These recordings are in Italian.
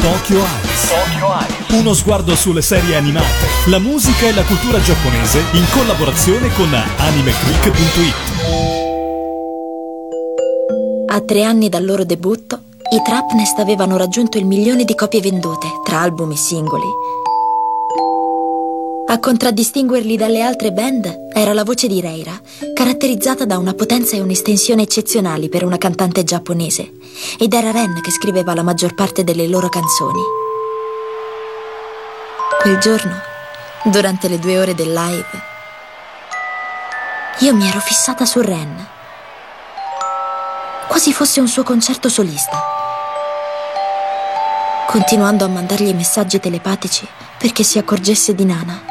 Tokyo AI. Uno sguardo sulle serie animate, la musica e la cultura giapponese in collaborazione con AnimeQuick.it. A 3 anni dal loro debutto, i Trapnest avevano raggiunto il 1 milione di copie vendute, tra album e singoli. A contraddistinguerli dalle altre band era la voce di Reira, caratterizzata da una potenza e un'estensione eccezionali per una cantante giapponese, ed era Ren che scriveva la maggior parte delle loro canzoni. Quel giorno, durante le 2 ore del live, io mi ero fissata su Ren, quasi fosse un suo concerto solista, continuando a mandargli messaggi telepatici perché si accorgesse di Nana.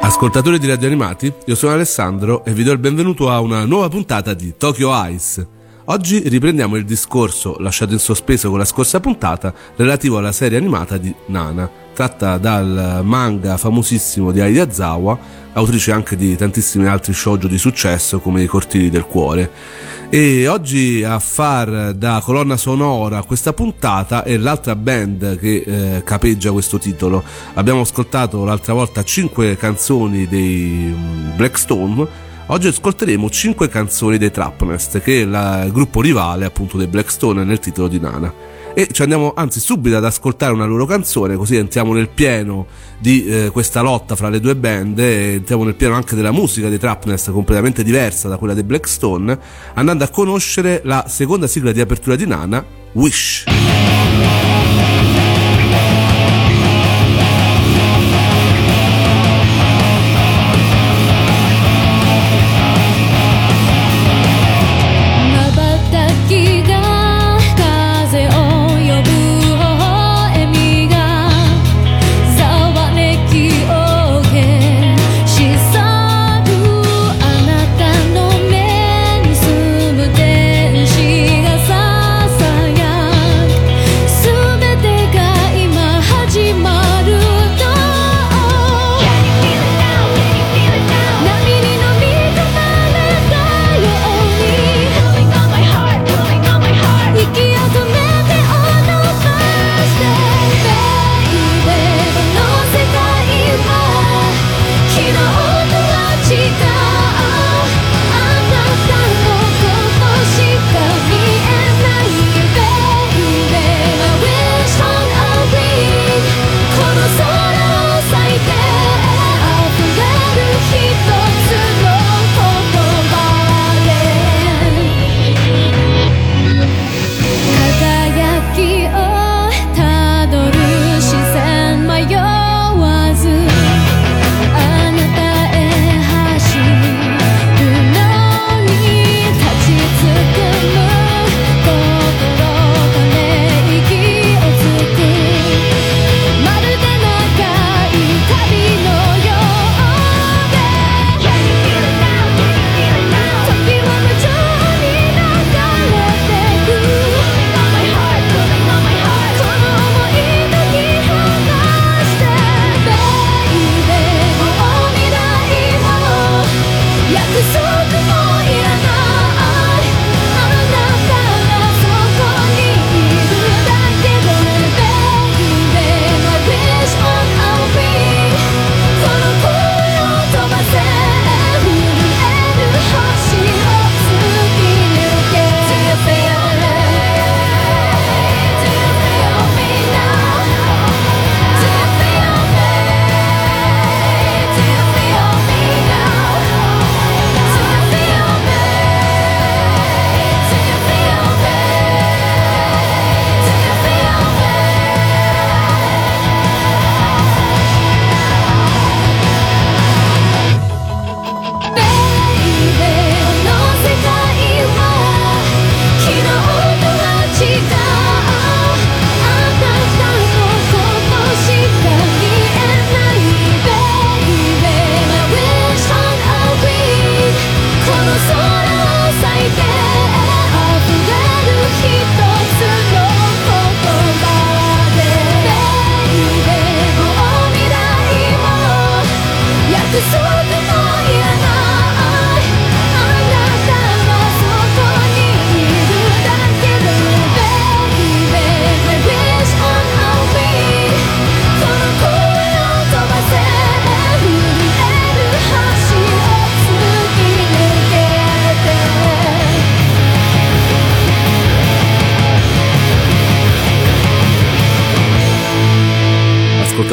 Ascoltatori di Radio Animati, io sono Alessandro e vi do il benvenuto a una nuova puntata di Tokyo Eyes. Oggi riprendiamo il discorso lasciato in sospeso con la scorsa puntata relativo alla serie animata di Nana, tratta dal manga famosissimo di Ai Yazawa, autrice anche di tantissimi altri shoujo di successo come I Cortili del Cuore. E oggi a far da colonna sonora questa puntata è l'altra band che capeggia questo titolo. Abbiamo ascoltato l'altra volta 5 canzoni dei Blackstone. Oggi ascolteremo 5 canzoni dei Trapnest, che è il gruppo rivale appunto dei Blackstone nel titolo di Nana. E ci andiamo anzi subito ad ascoltare una loro canzone, così entriamo nel pieno di questa lotta fra le due band, e entriamo nel pieno anche della musica dei Trapnest, completamente diversa da quella dei Blackstone, andando a conoscere la seconda sigla di apertura di Nana, Wish.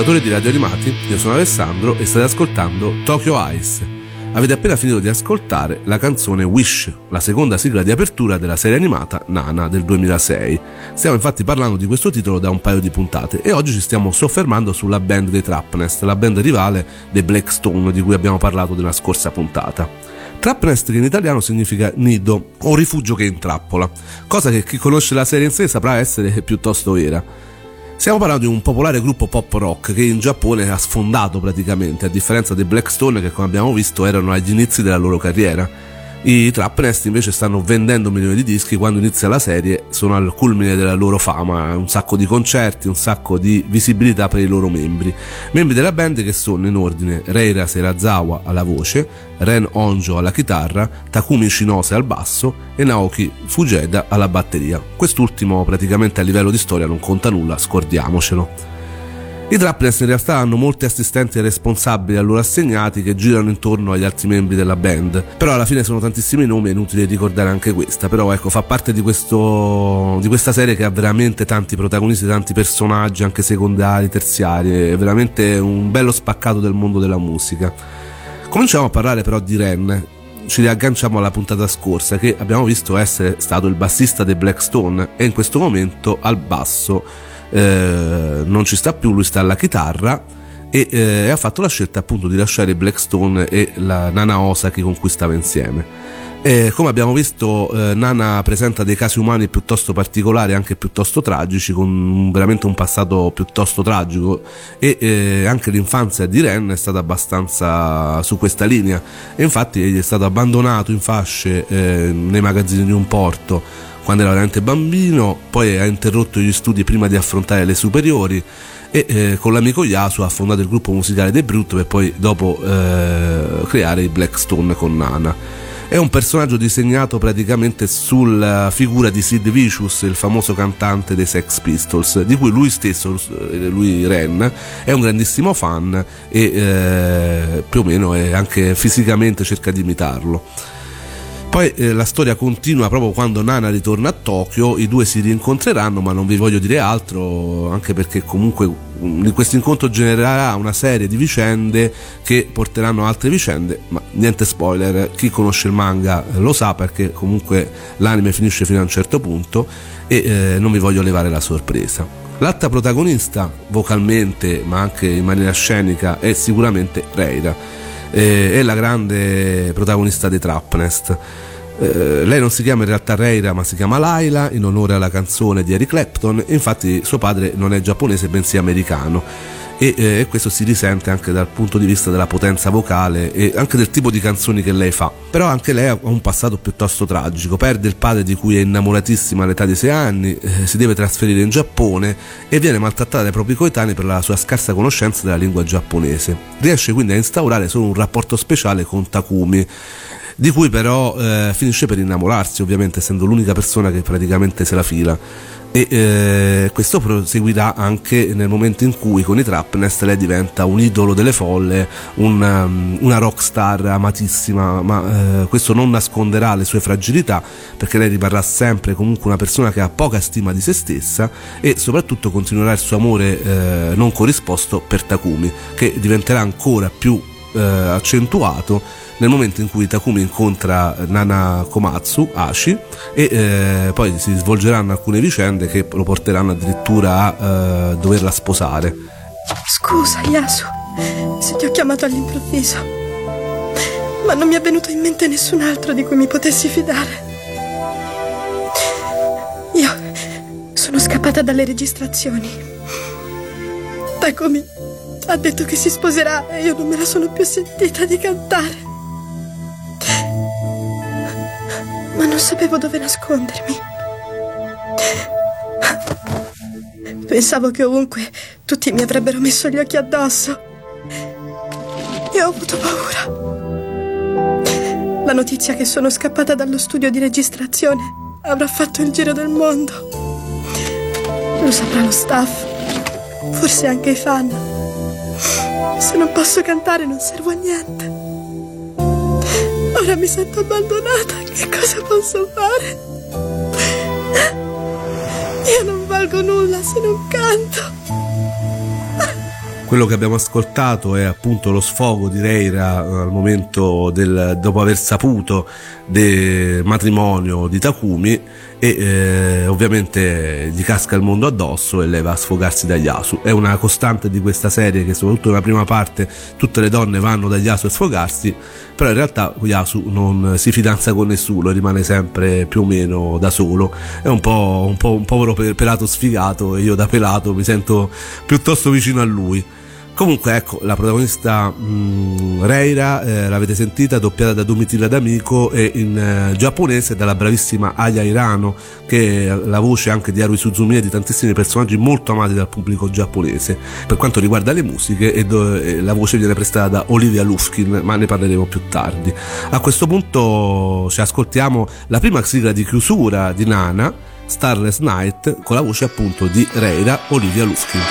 ascoltatori di Radio Animati, io sono Alessandro e state ascoltando Tokyo Eyes. Avete appena finito di ascoltare la canzone Wish, la seconda sigla di apertura della serie animata Nana del 2006. Stiamo infatti parlando di questo titolo da un paio di puntate e oggi ci stiamo soffermando sulla band dei Trapnest, la band rivale dei Blackstone di cui abbiamo parlato nella scorsa puntata. Trapnest, che in italiano significa nido o rifugio che intrappola, cosa che chi conosce la serie in sé saprà essere piuttosto vera. Stiamo parlando di un popolare gruppo pop rock che in Giappone ha sfondato praticamente, a differenza dei Blackstone che, come abbiamo visto, erano agli inizi della loro carriera. I Trapnest invece stanno vendendo milioni di dischi, quando inizia la serie sono al culmine della loro fama, un sacco di concerti, un sacco di visibilità per i loro membri della band, che sono in ordine Reira Serazawa alla voce, Ren Onjo alla chitarra, Takumi Shinose al basso e Naoki Fujeda alla batteria. Quest'ultimo praticamente a livello di storia non conta nulla, scordiamocelo. I Trapnest in realtà hanno molti assistenti e responsabili a loro assegnati che girano intorno agli altri membri della band, però alla fine sono tantissimi nomi, è inutile ricordare anche questa, però ecco, fa parte di questa serie che ha veramente tanti protagonisti, tanti personaggi anche secondari, terziari, è veramente un bello spaccato del mondo della musica. Cominciamo a parlare però di Ren. Ci riagganciamo alla puntata scorsa, che abbiamo visto essere stato il bassista dei Blackstone e in questo momento al basso non ci sta più, lui sta alla chitarra e ha fatto la scelta appunto di lasciare Blackstone e la Nana Osaki con cui stava insieme. Come abbiamo visto, Nana presenta dei casi umani piuttosto particolari, anche piuttosto tragici, con veramente un passato piuttosto tragico e anche l'infanzia di Ren è stata abbastanza su questa linea e infatti egli è stato abbandonato in fasce nei magazzini di un porto quando era veramente bambino, poi ha interrotto gli studi prima di affrontare le superiori e con l'amico Yasu ha fondato il gruppo musicale The Brut per poi dopo creare i Blackstone con Nana. È un personaggio disegnato praticamente sulla figura di Sid Vicious, il famoso cantante dei Sex Pistols, di cui lui stesso, lui Ren, è un grandissimo fan e più o meno è anche fisicamente cerca di imitarlo. Poi la storia continua proprio quando Nana ritorna a Tokyo, i due si rincontreranno, ma non vi voglio dire altro, anche perché comunque questo incontro genererà una serie di vicende che porteranno a altre vicende, ma niente spoiler, chi conosce il manga lo sa perché comunque l'anime finisce fino a un certo punto e non vi voglio levare la sorpresa. L'altra protagonista, vocalmente ma anche in maniera scenica, è sicuramente Reira. È la grande protagonista dei Trapnest. Lei non si chiama in realtà Reira ma si chiama Laila in onore alla canzone di Eric Clapton e infatti suo padre non è giapponese bensì americano e questo si risente anche dal punto di vista della potenza vocale e anche del tipo di canzoni che lei fa. Però anche lei ha un passato piuttosto tragico, perde il padre di cui è innamoratissima all'età di 6 anni, si deve trasferire in Giappone e viene maltrattata dai propri coetanei per la sua scarsa conoscenza della lingua giapponese. Riesce quindi a instaurare solo un rapporto speciale con Takumi, di cui però finisce per innamorarsi, ovviamente essendo l'unica persona che praticamente se la fila e questo proseguirà anche nel momento in cui con i Trapnest lei diventa un idolo delle folle, una rockstar amatissima, ma questo non nasconderà le sue fragilità perché lei rimarrà sempre comunque una persona che ha poca stima di se stessa e soprattutto continuerà il suo amore non corrisposto per Takumi, che diventerà ancora più accentuato nel momento in cui Takumi incontra Nana Komatsu Hashi e poi si svolgeranno alcune vicende che lo porteranno addirittura a doverla sposare. Scusa Yasu se ti ho chiamato all'improvviso, ma non mi è venuto in mente nessun altro di cui mi potessi fidare. Io sono scappata dalle registrazioni. Takumi ha detto che si sposerà e io non me la sono più sentita di cantare. Ma non sapevo dove nascondermi. Pensavo che ovunque tutti mi avrebbero messo gli occhi addosso. E ho avuto paura. La notizia che sono scappata dallo studio di registrazione avrà fatto il giro del mondo. Lo saprà lo staff, forse anche i fan. Se non posso cantare non servo a niente. Ora mi sento abbandonata, che cosa posso fare? Io non valgo nulla se non canto. Quello che abbiamo ascoltato è appunto lo sfogo di Reira al momento dopo aver saputo del matrimonio di Takumi, e ovviamente gli casca il mondo addosso e lei va a sfogarsi da Yasu. È una costante di questa serie che soprattutto nella prima parte tutte le donne vanno da Yasu a sfogarsi, però in realtà Yasu non si fidanza con nessuno, rimane sempre più o meno da solo. È un povero pelato sfigato, e io da pelato mi sento piuttosto vicino a lui. Comunque ecco, la protagonista Reira l'avete sentita, doppiata da Dumitilla D'Amico, e in giapponese dalla bravissima Aya Hirano, che è la voce anche di Haruhi Suzumiya e di tantissimi personaggi molto amati dal pubblico giapponese. Per quanto riguarda le musiche, la voce viene prestata da Olivia Lufkin, ma ne parleremo più tardi. A questo punto ci ascoltiamo la prima sigla di chiusura di Nana, Starless Night, con la voce appunto di Reira, Olivia Lufkin.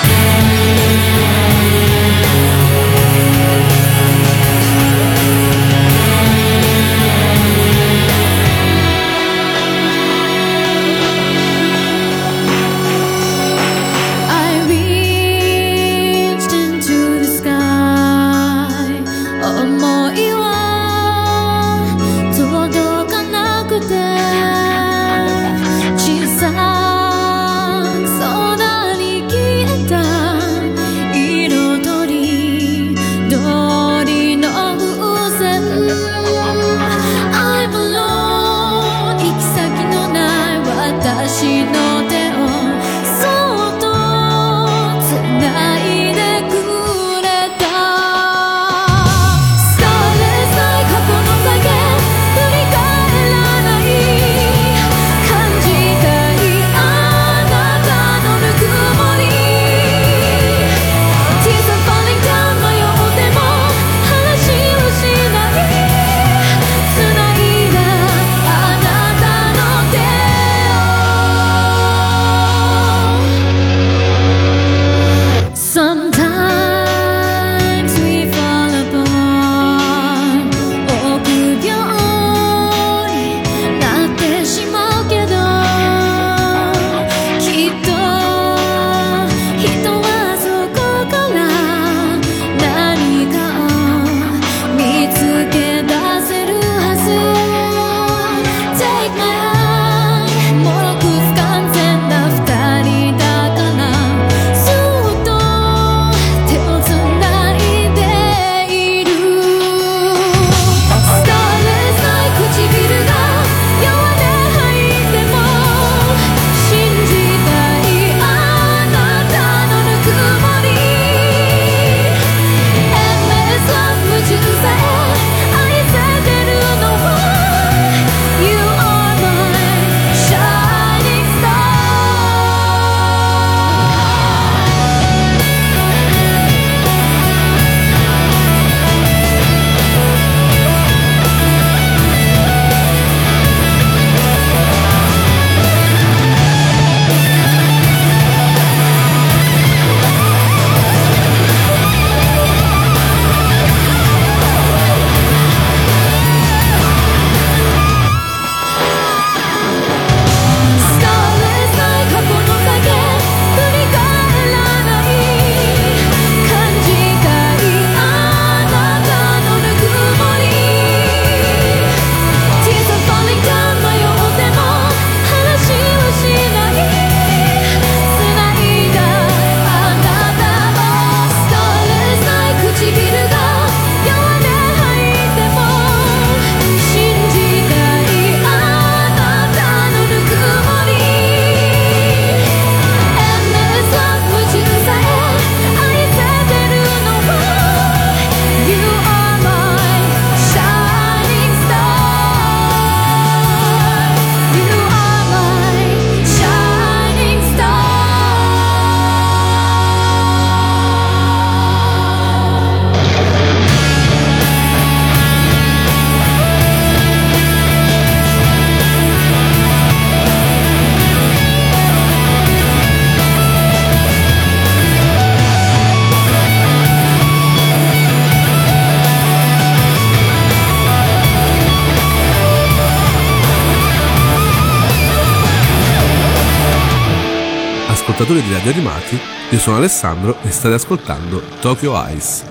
ascoltatori di Radio Animati, io sono Alessandro e state ascoltando Tokyo Eyes.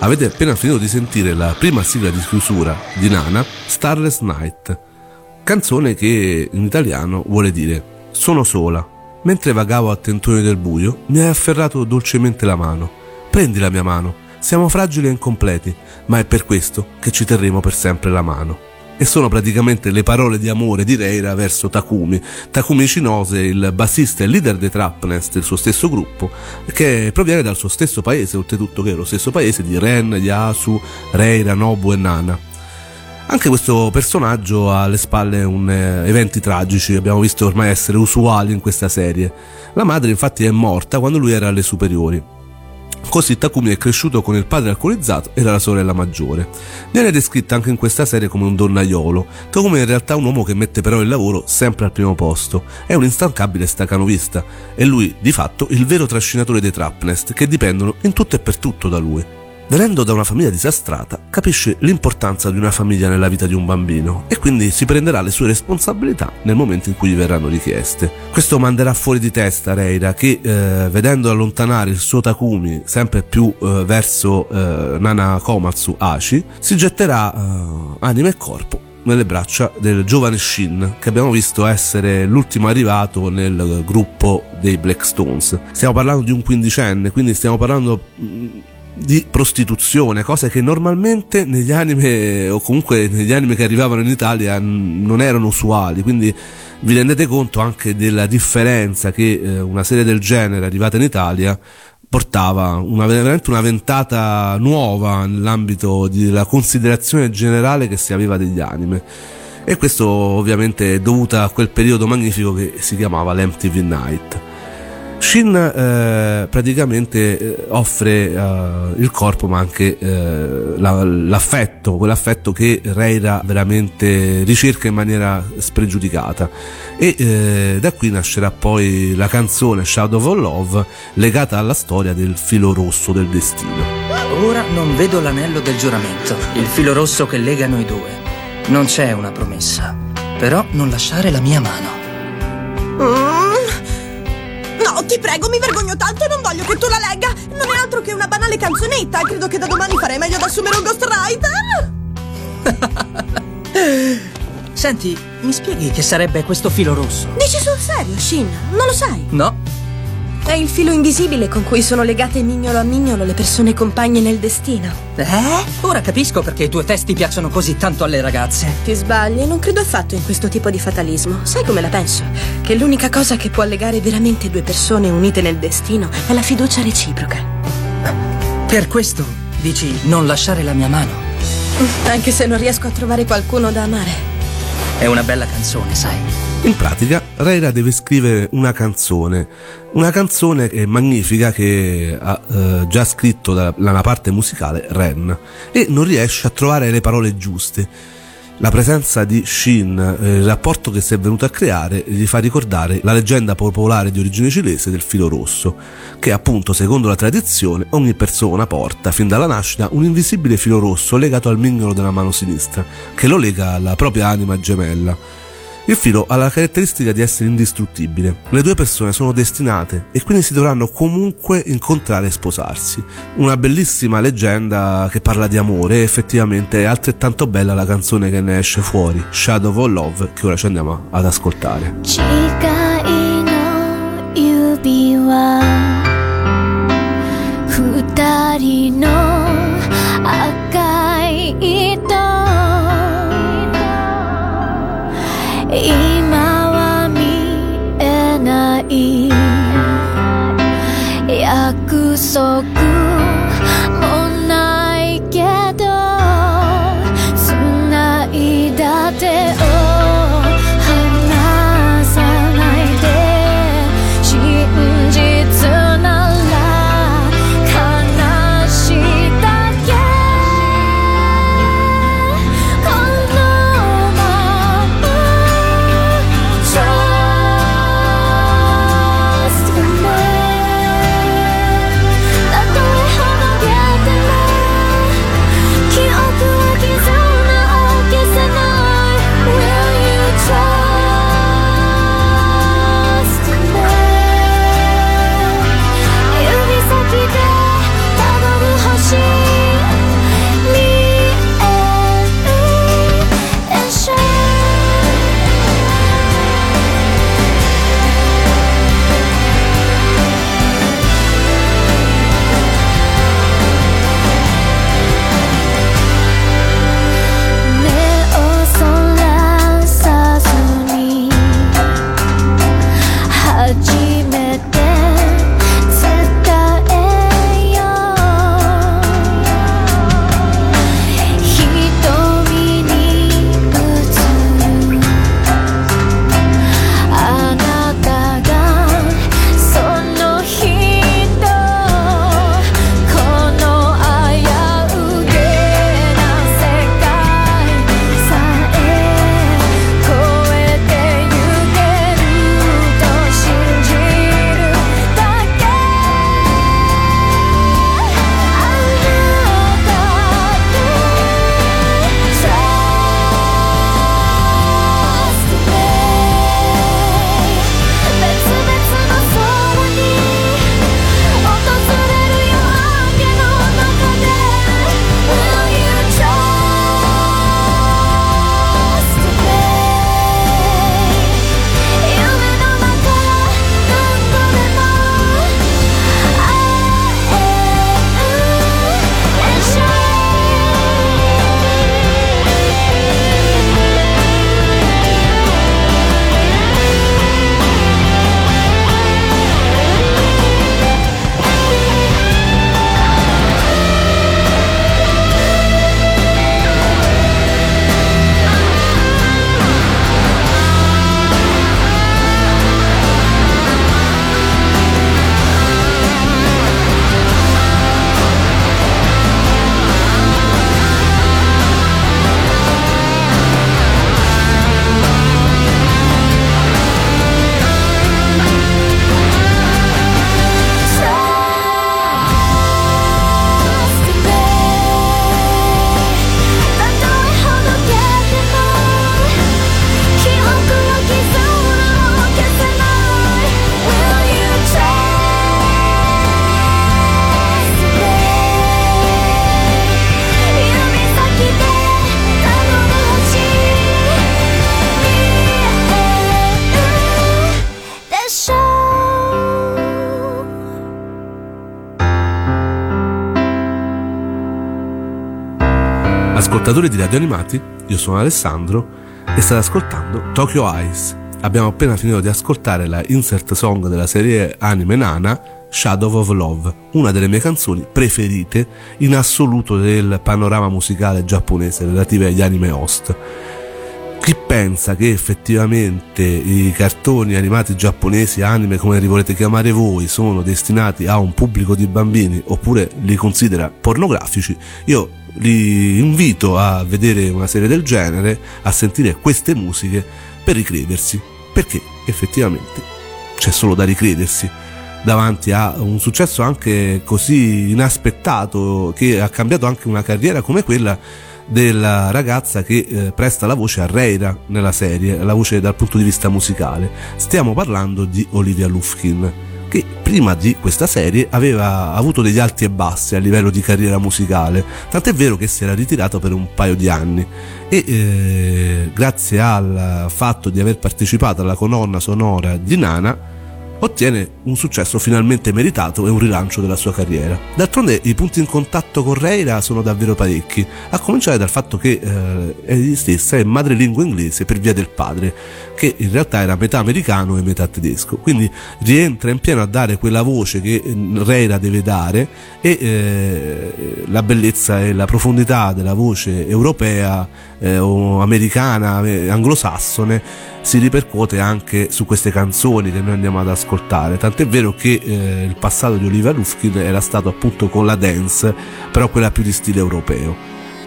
Avete appena finito di sentire la prima sigla di chiusura di Nana, Starless Night, canzone che in italiano vuole dire «Sono sola». Mentre vagavo a tentoni del buio, mi hai afferrato dolcemente la mano. Prendi la mia mano, siamo fragili e incompleti, ma è per questo che ci terremo per sempre la mano. E sono praticamente le parole di amore di Reira verso Takumi Shinose, il bassista e leader dei Trapnest, il suo stesso gruppo, che proviene dal suo stesso paese, oltretutto che è lo stesso paese di Ren, Yasu, Reira, Nobu e Nana. Anche questo personaggio ha alle spalle eventi tragici, abbiamo visto ormai essere usuali in questa serie. La madre infatti è morta quando lui era alle superiori. Così Takumi è cresciuto con il padre alcolizzato e la sorella maggiore. Viene descritta anche in questa serie come un donnaiolo. Takumi è in realtà un uomo che mette però il lavoro sempre al primo posto. È un instancabile stacanovista. È lui, di fatto, il vero trascinatore dei Trapnest, che dipendono in tutto e per tutto da lui. Venendo da una famiglia disastrata, capisce l'importanza di una famiglia nella vita di un bambino e quindi si prenderà le sue responsabilità nel momento in cui gli verranno richieste. Questo manderà fuori di testa Reira che, vedendo allontanare il suo Takumi sempre più verso Nana Komatsu Hashi, si getterà anima e corpo nelle braccia del giovane Shin, che abbiamo visto essere l'ultimo arrivato nel gruppo dei Blackstone. Stiamo parlando di un quindicenne, quindi stiamo parlando di prostituzione, cose che normalmente negli anime, o comunque negli anime che arrivavano in Italia, non erano usuali, quindi vi rendete conto anche della differenza che una serie del genere arrivata in Italia portava, veramente una ventata nuova nell'ambito della considerazione generale che si aveva degli anime, e questo ovviamente è dovuto a quel periodo magnifico che si chiamava l'MTV Night. Shin praticamente offre il corpo, ma anche l'affetto, quell'affetto che Reira veramente ricerca in maniera spregiudicata, e da qui nascerà poi la canzone Shadow of Love, legata alla storia del filo rosso del destino. Ora non vedo l'anello del giuramento, il filo rosso che lega noi due. Non c'è una promessa, però non lasciare la mia mano. No, ti prego, mi vergogno tanto e non voglio che tu la legga. Non è altro che una banale canzonetta. Credo che da domani farei meglio ad assumere un ghostwriter. Senti, mi spieghi che sarebbe questo filo rosso? Dici sul serio, Shin? Non lo sai? No. È il filo invisibile con cui sono legate mignolo a mignolo le persone compagne nel destino. Ora capisco perché i tuoi testi piacciono così tanto alle ragazze. Ti sbagli, non credo affatto in questo tipo di fatalismo. Sai come la penso? Che l'unica cosa che può legare veramente due persone unite nel destino è la fiducia reciproca. Per questo dici non lasciare la mia mano? Anche se non riesco a trovare qualcuno da amare. È una bella canzone, sai. In pratica Reira deve scrivere una canzone magnifica che ha già scritto dalla parte musicale Ren, e non riesce a trovare le parole giuste. La presenza di Shin, il rapporto che si è venuto a creare, gli fa ricordare la leggenda popolare di origine cinese del filo rosso, che appunto, secondo la tradizione, ogni persona porta fin dalla nascita un invisibile filo rosso legato al mignolo della mano sinistra, che lo lega alla propria anima gemella. Il filo ha la caratteristica di essere indistruttibile. Le due persone sono destinate e quindi si dovranno comunque incontrare e sposarsi. Una bellissima leggenda che parla di amore, e effettivamente è altrettanto bella la canzone che ne esce fuori, Shadow of Love, che ora ci andiamo ad ascoltare. Chikai no yubi wa futari no akai ito 今は見えない約束もないけど繋いだ手を Yeah. Ascoltatori di Radio Animati, io sono Alessandro e state ascoltando Tokyo Eyes. Abbiamo appena finito di ascoltare la insert song della serie anime Nana, Shadow of Love, una delle mie canzoni preferite in assoluto del panorama musicale giapponese relative agli anime host. Chi pensa che effettivamente i cartoni animati giapponesi, anime come li volete chiamare voi, sono destinati a un pubblico di bambini oppure li considera pornografici, io li invito a vedere una serie del genere, a sentire queste musiche per ricredersi, perché effettivamente c'è solo da ricredersi davanti a un successo anche così inaspettato che ha cambiato anche una carriera come quella della ragazza che presta la voce a Reira nella serie, la voce dal punto di vista musicale. Stiamo parlando di Olivia Lufkin, che prima di questa serie aveva avuto degli alti e bassi a livello di carriera musicale, tant'è vero che si era ritirata per un paio di anni e grazie al fatto di aver partecipato alla colonna sonora di Nana ottiene un successo finalmente meritato e un rilancio della sua carriera. D'altronde i punti in contatto con Reira sono davvero parecchi, a cominciare dal fatto che egli stessa è madrelingua inglese per via del padre, che in realtà era metà americano e metà tedesco, quindi rientra in pieno a dare quella voce che Reira deve dare e la bellezza e la profondità della voce europea o americana, anglosassone, si ripercuote anche su queste canzoni che noi andiamo ad ascoltare, tant'è vero che il passato di Olivia Lufkin era stato appunto con la dance, però quella più di stile europeo.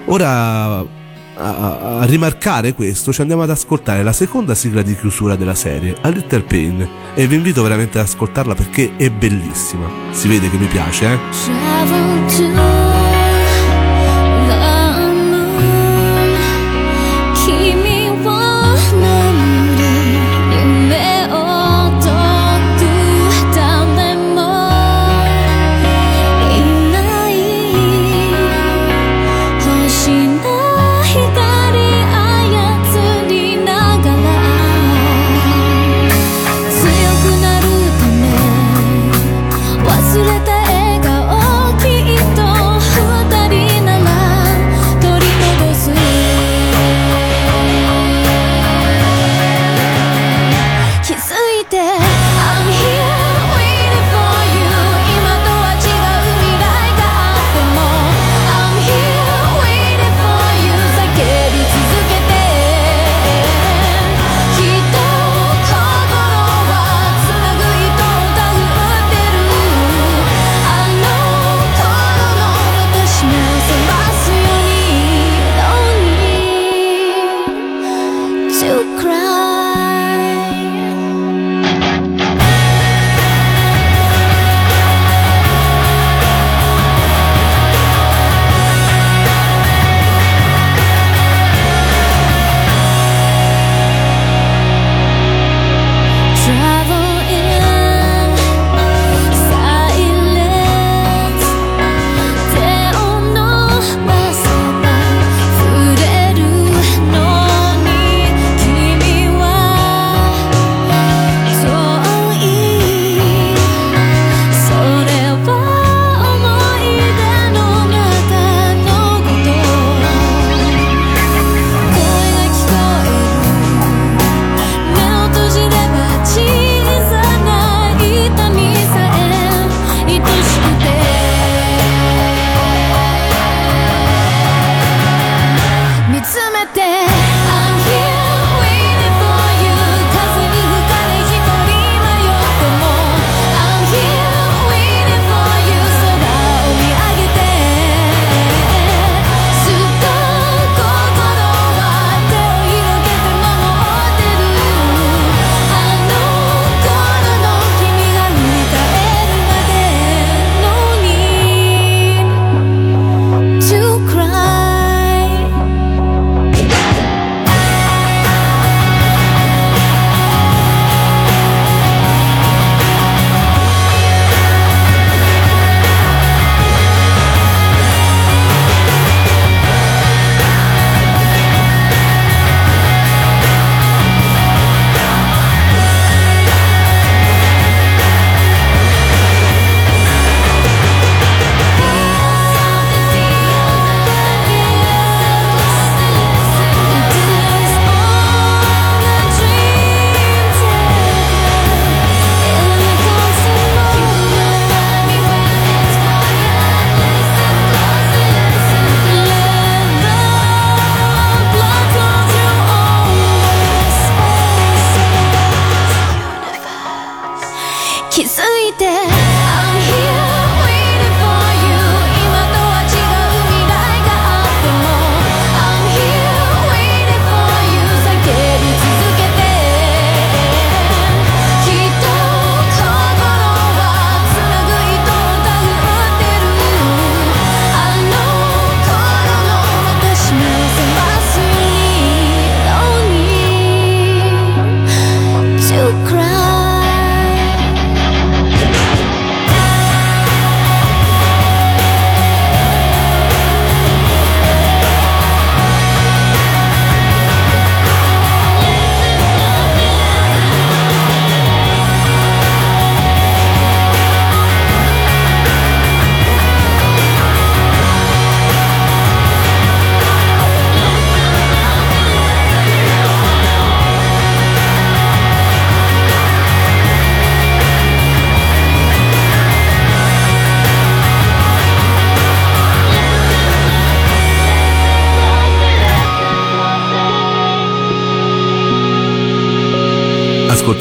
Ora a rimarcare questo ci andiamo ad ascoltare la seconda sigla di chiusura della serie, A Little Pain, e vi invito veramente ad ascoltarla perché è bellissima, si vede che mi piace, eh?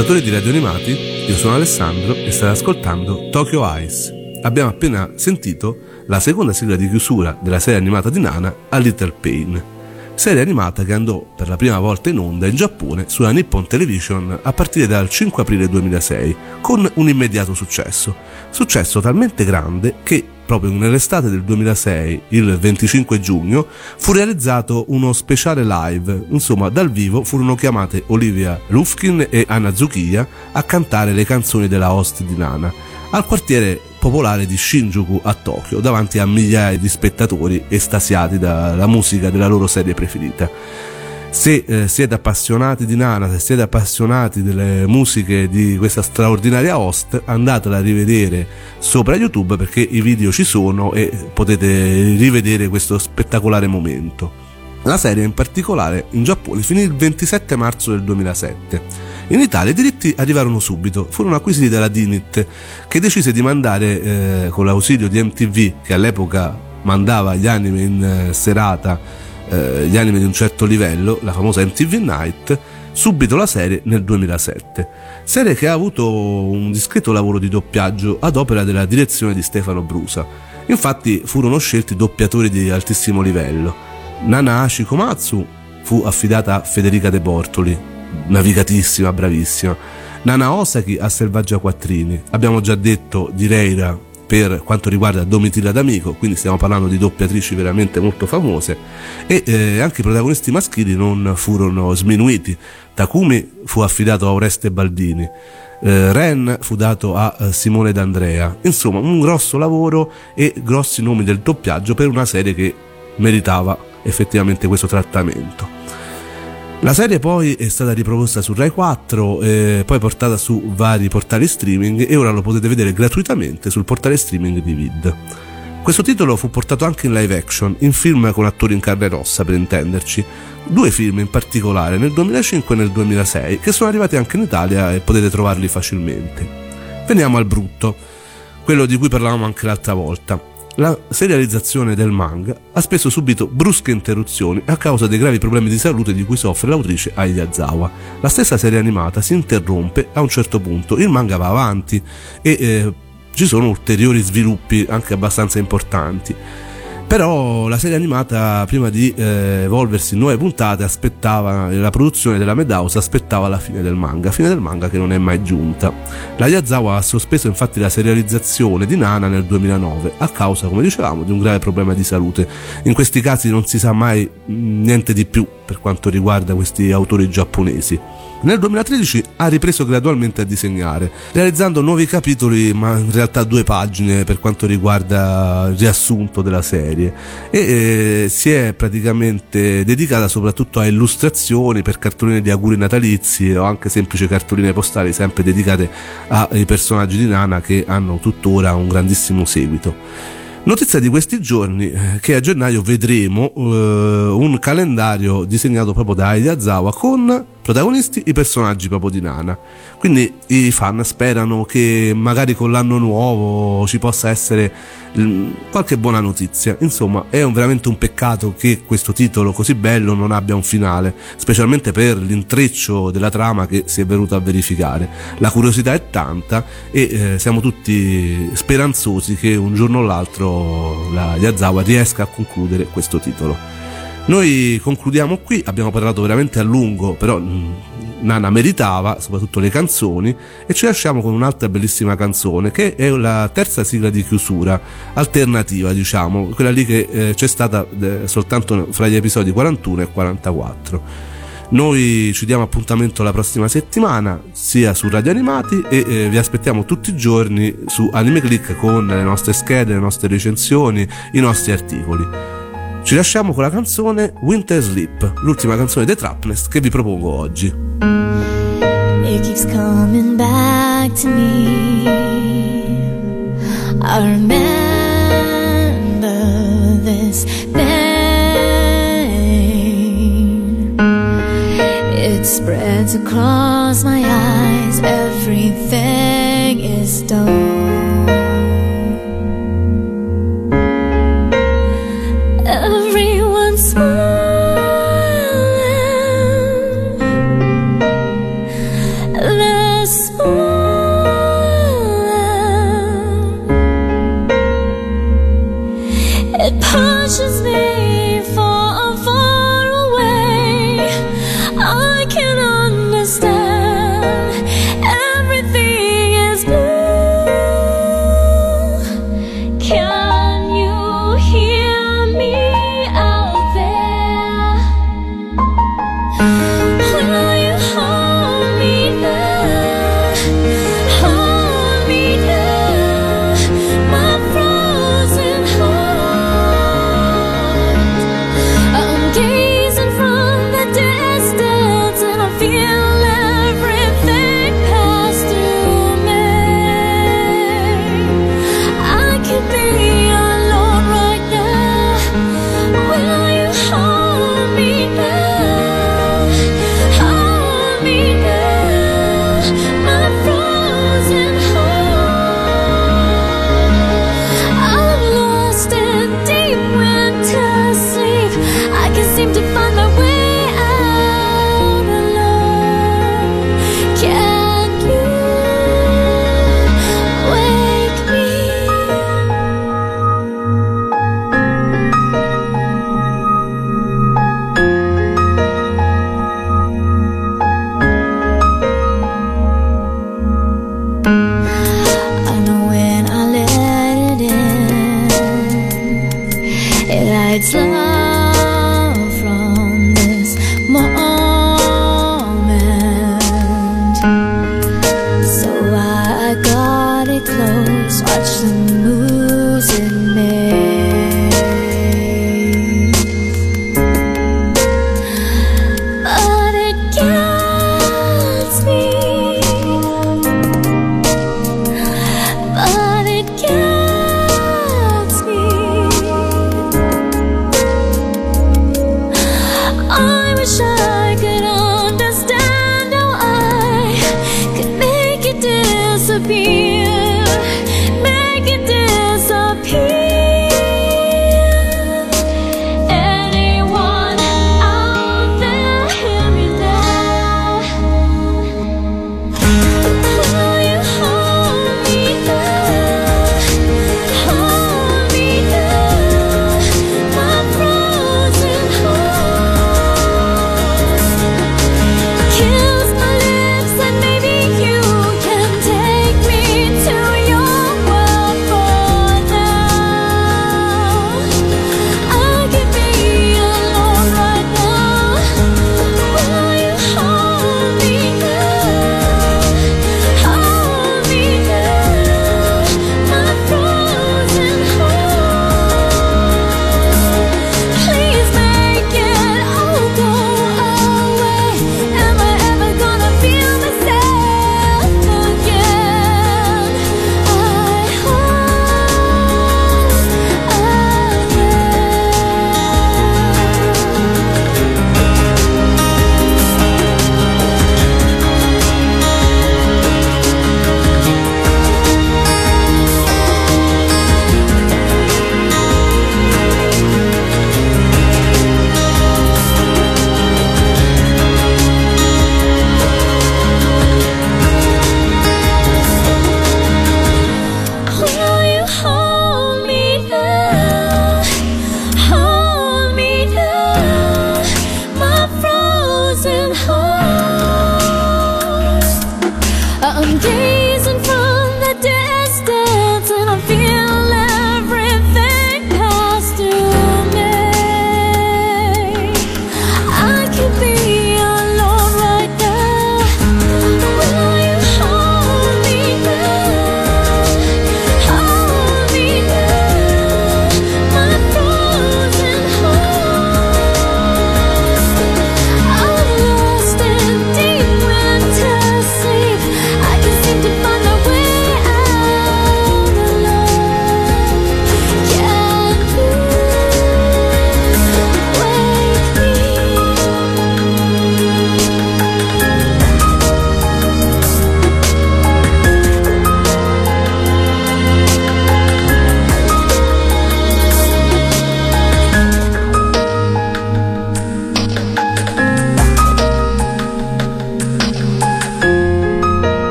ascoltatori di Radio Animati, io sono Alessandro e state ascoltando Tokyo Eyes. Abbiamo appena sentito la seconda sigla di chiusura della serie animata di Nana, A Little Pain, serie animata che andò per la prima volta in onda in Giappone sulla Nippon Television a partire dal 5 aprile 2006 con un immediato successo talmente grande che proprio nell'estate del 2006, il 25 giugno, fu realizzato uno speciale live, insomma dal vivo furono chiamate Olivia Lufkin e Anna Tsukiya a cantare le canzoni della host di Nana al quartiere popolare di Shinjuku a Tokyo davanti a migliaia di spettatori estasiati dalla musica della loro serie preferita. Se siete appassionati di Nana, se siete appassionati delle musiche di questa straordinaria host, andatela a rivedere sopra YouTube perché i video ci sono e potete rivedere questo spettacolare momento. La serie in particolare in Giappone finì il 27 marzo del 2007. In Italia i diritti arrivarono subito, furono acquisiti dalla DINIT che decise di mandare con l'ausilio di MTV, che all'epoca mandava gli anime in serata, gli anime di un certo livello, la famosa MTV Night, subito la serie nel 2007, serie che ha avuto un discreto lavoro di doppiaggio ad opera della direzione di Stefano Brusa. Infatti furono scelti doppiatori di altissimo livello. Nana Komatsu fu affidata a Federica De Bortoli, navigatissima, bravissima. Nana Osaki a Selvaggia Quattrini, abbiamo già detto di Reira per quanto riguarda Dumitilla D'Amico, quindi stiamo parlando di doppiatrici veramente molto famose, e anche i protagonisti maschili non furono sminuiti. Takumi fu affidato a Oreste Baldini, Ren fu dato a Simone D'Andrea. Insomma, un grosso lavoro e grossi nomi del doppiaggio per una serie che meritava effettivamente questo trattamento. La serie poi è stata riproposta su Rai 4, poi portata su vari portali streaming e ora lo potete vedere gratuitamente sul portale streaming di Vid. Questo titolo fu portato anche in live action, in film con attori in carne rossa per intenderci, due film in particolare nel 2005 e nel 2006 che sono arrivati anche in Italia e potete trovarli facilmente. Veniamo al brutto, quello di cui parlavamo anche l'altra volta. La serializzazione del manga ha spesso subito brusche interruzioni a causa dei gravi problemi di salute di cui soffre l'autrice Ai Yazawa. La stessa serie animata si interrompe a un certo punto, il manga va avanti e ci sono ulteriori sviluppi anche abbastanza importanti. Però la serie animata, prima di evolversi in nuove puntate, aspettava la produzione della Madhouse, aspettava la fine del manga che non è mai giunta. La Yazawa ha sospeso infatti la serializzazione di Nana nel 2009 a causa, come dicevamo, di un grave problema di salute. In questi casi non si sa mai niente di più per quanto riguarda questi autori giapponesi. Nel 2013 ha ripreso gradualmente a disegnare, realizzando nuovi capitoli, ma in realtà 2 pagine per quanto riguarda il riassunto della serie, e si è praticamente dedicata soprattutto a illustrazioni per cartoline di auguri natalizi o anche semplici cartoline postali sempre dedicate ai personaggi di Nana che hanno tuttora un grandissimo seguito. Notizia di questi giorni che a gennaio vedremo un calendario disegnato proprio da Ai Yazawa con protagonisti i personaggi proprio di Nana, quindi i fan sperano che magari con l'anno nuovo ci possa essere qualche buona notizia. Insomma, è veramente un peccato che questo titolo così bello non abbia un finale, specialmente per l'intreccio della trama che si è venuta a verificare. La curiosità è tanta e siamo tutti speranzosi che un giorno o l'altro la Yazawa riesca a concludere questo titolo. Noi concludiamo qui, abbiamo parlato veramente a lungo, però Nana meritava, soprattutto le canzoni, e ci lasciamo con un'altra bellissima canzone che è la terza sigla di chiusura alternativa, diciamo, quella lì che c'è stata soltanto fra gli episodi 41 e 44. Noi ci diamo appuntamento la prossima settimana sia su Radio Animati e vi aspettiamo tutti i giorni su AnimeQuick con le nostre schede, le nostre recensioni, i nostri articoli. Ci lasciamo con la canzone Winter Sleep, l'ultima canzone dei Trapnest che vi propongo oggi. It keeps coming back to me. I remember this pain. It spreads across my eyes. Everything is dark.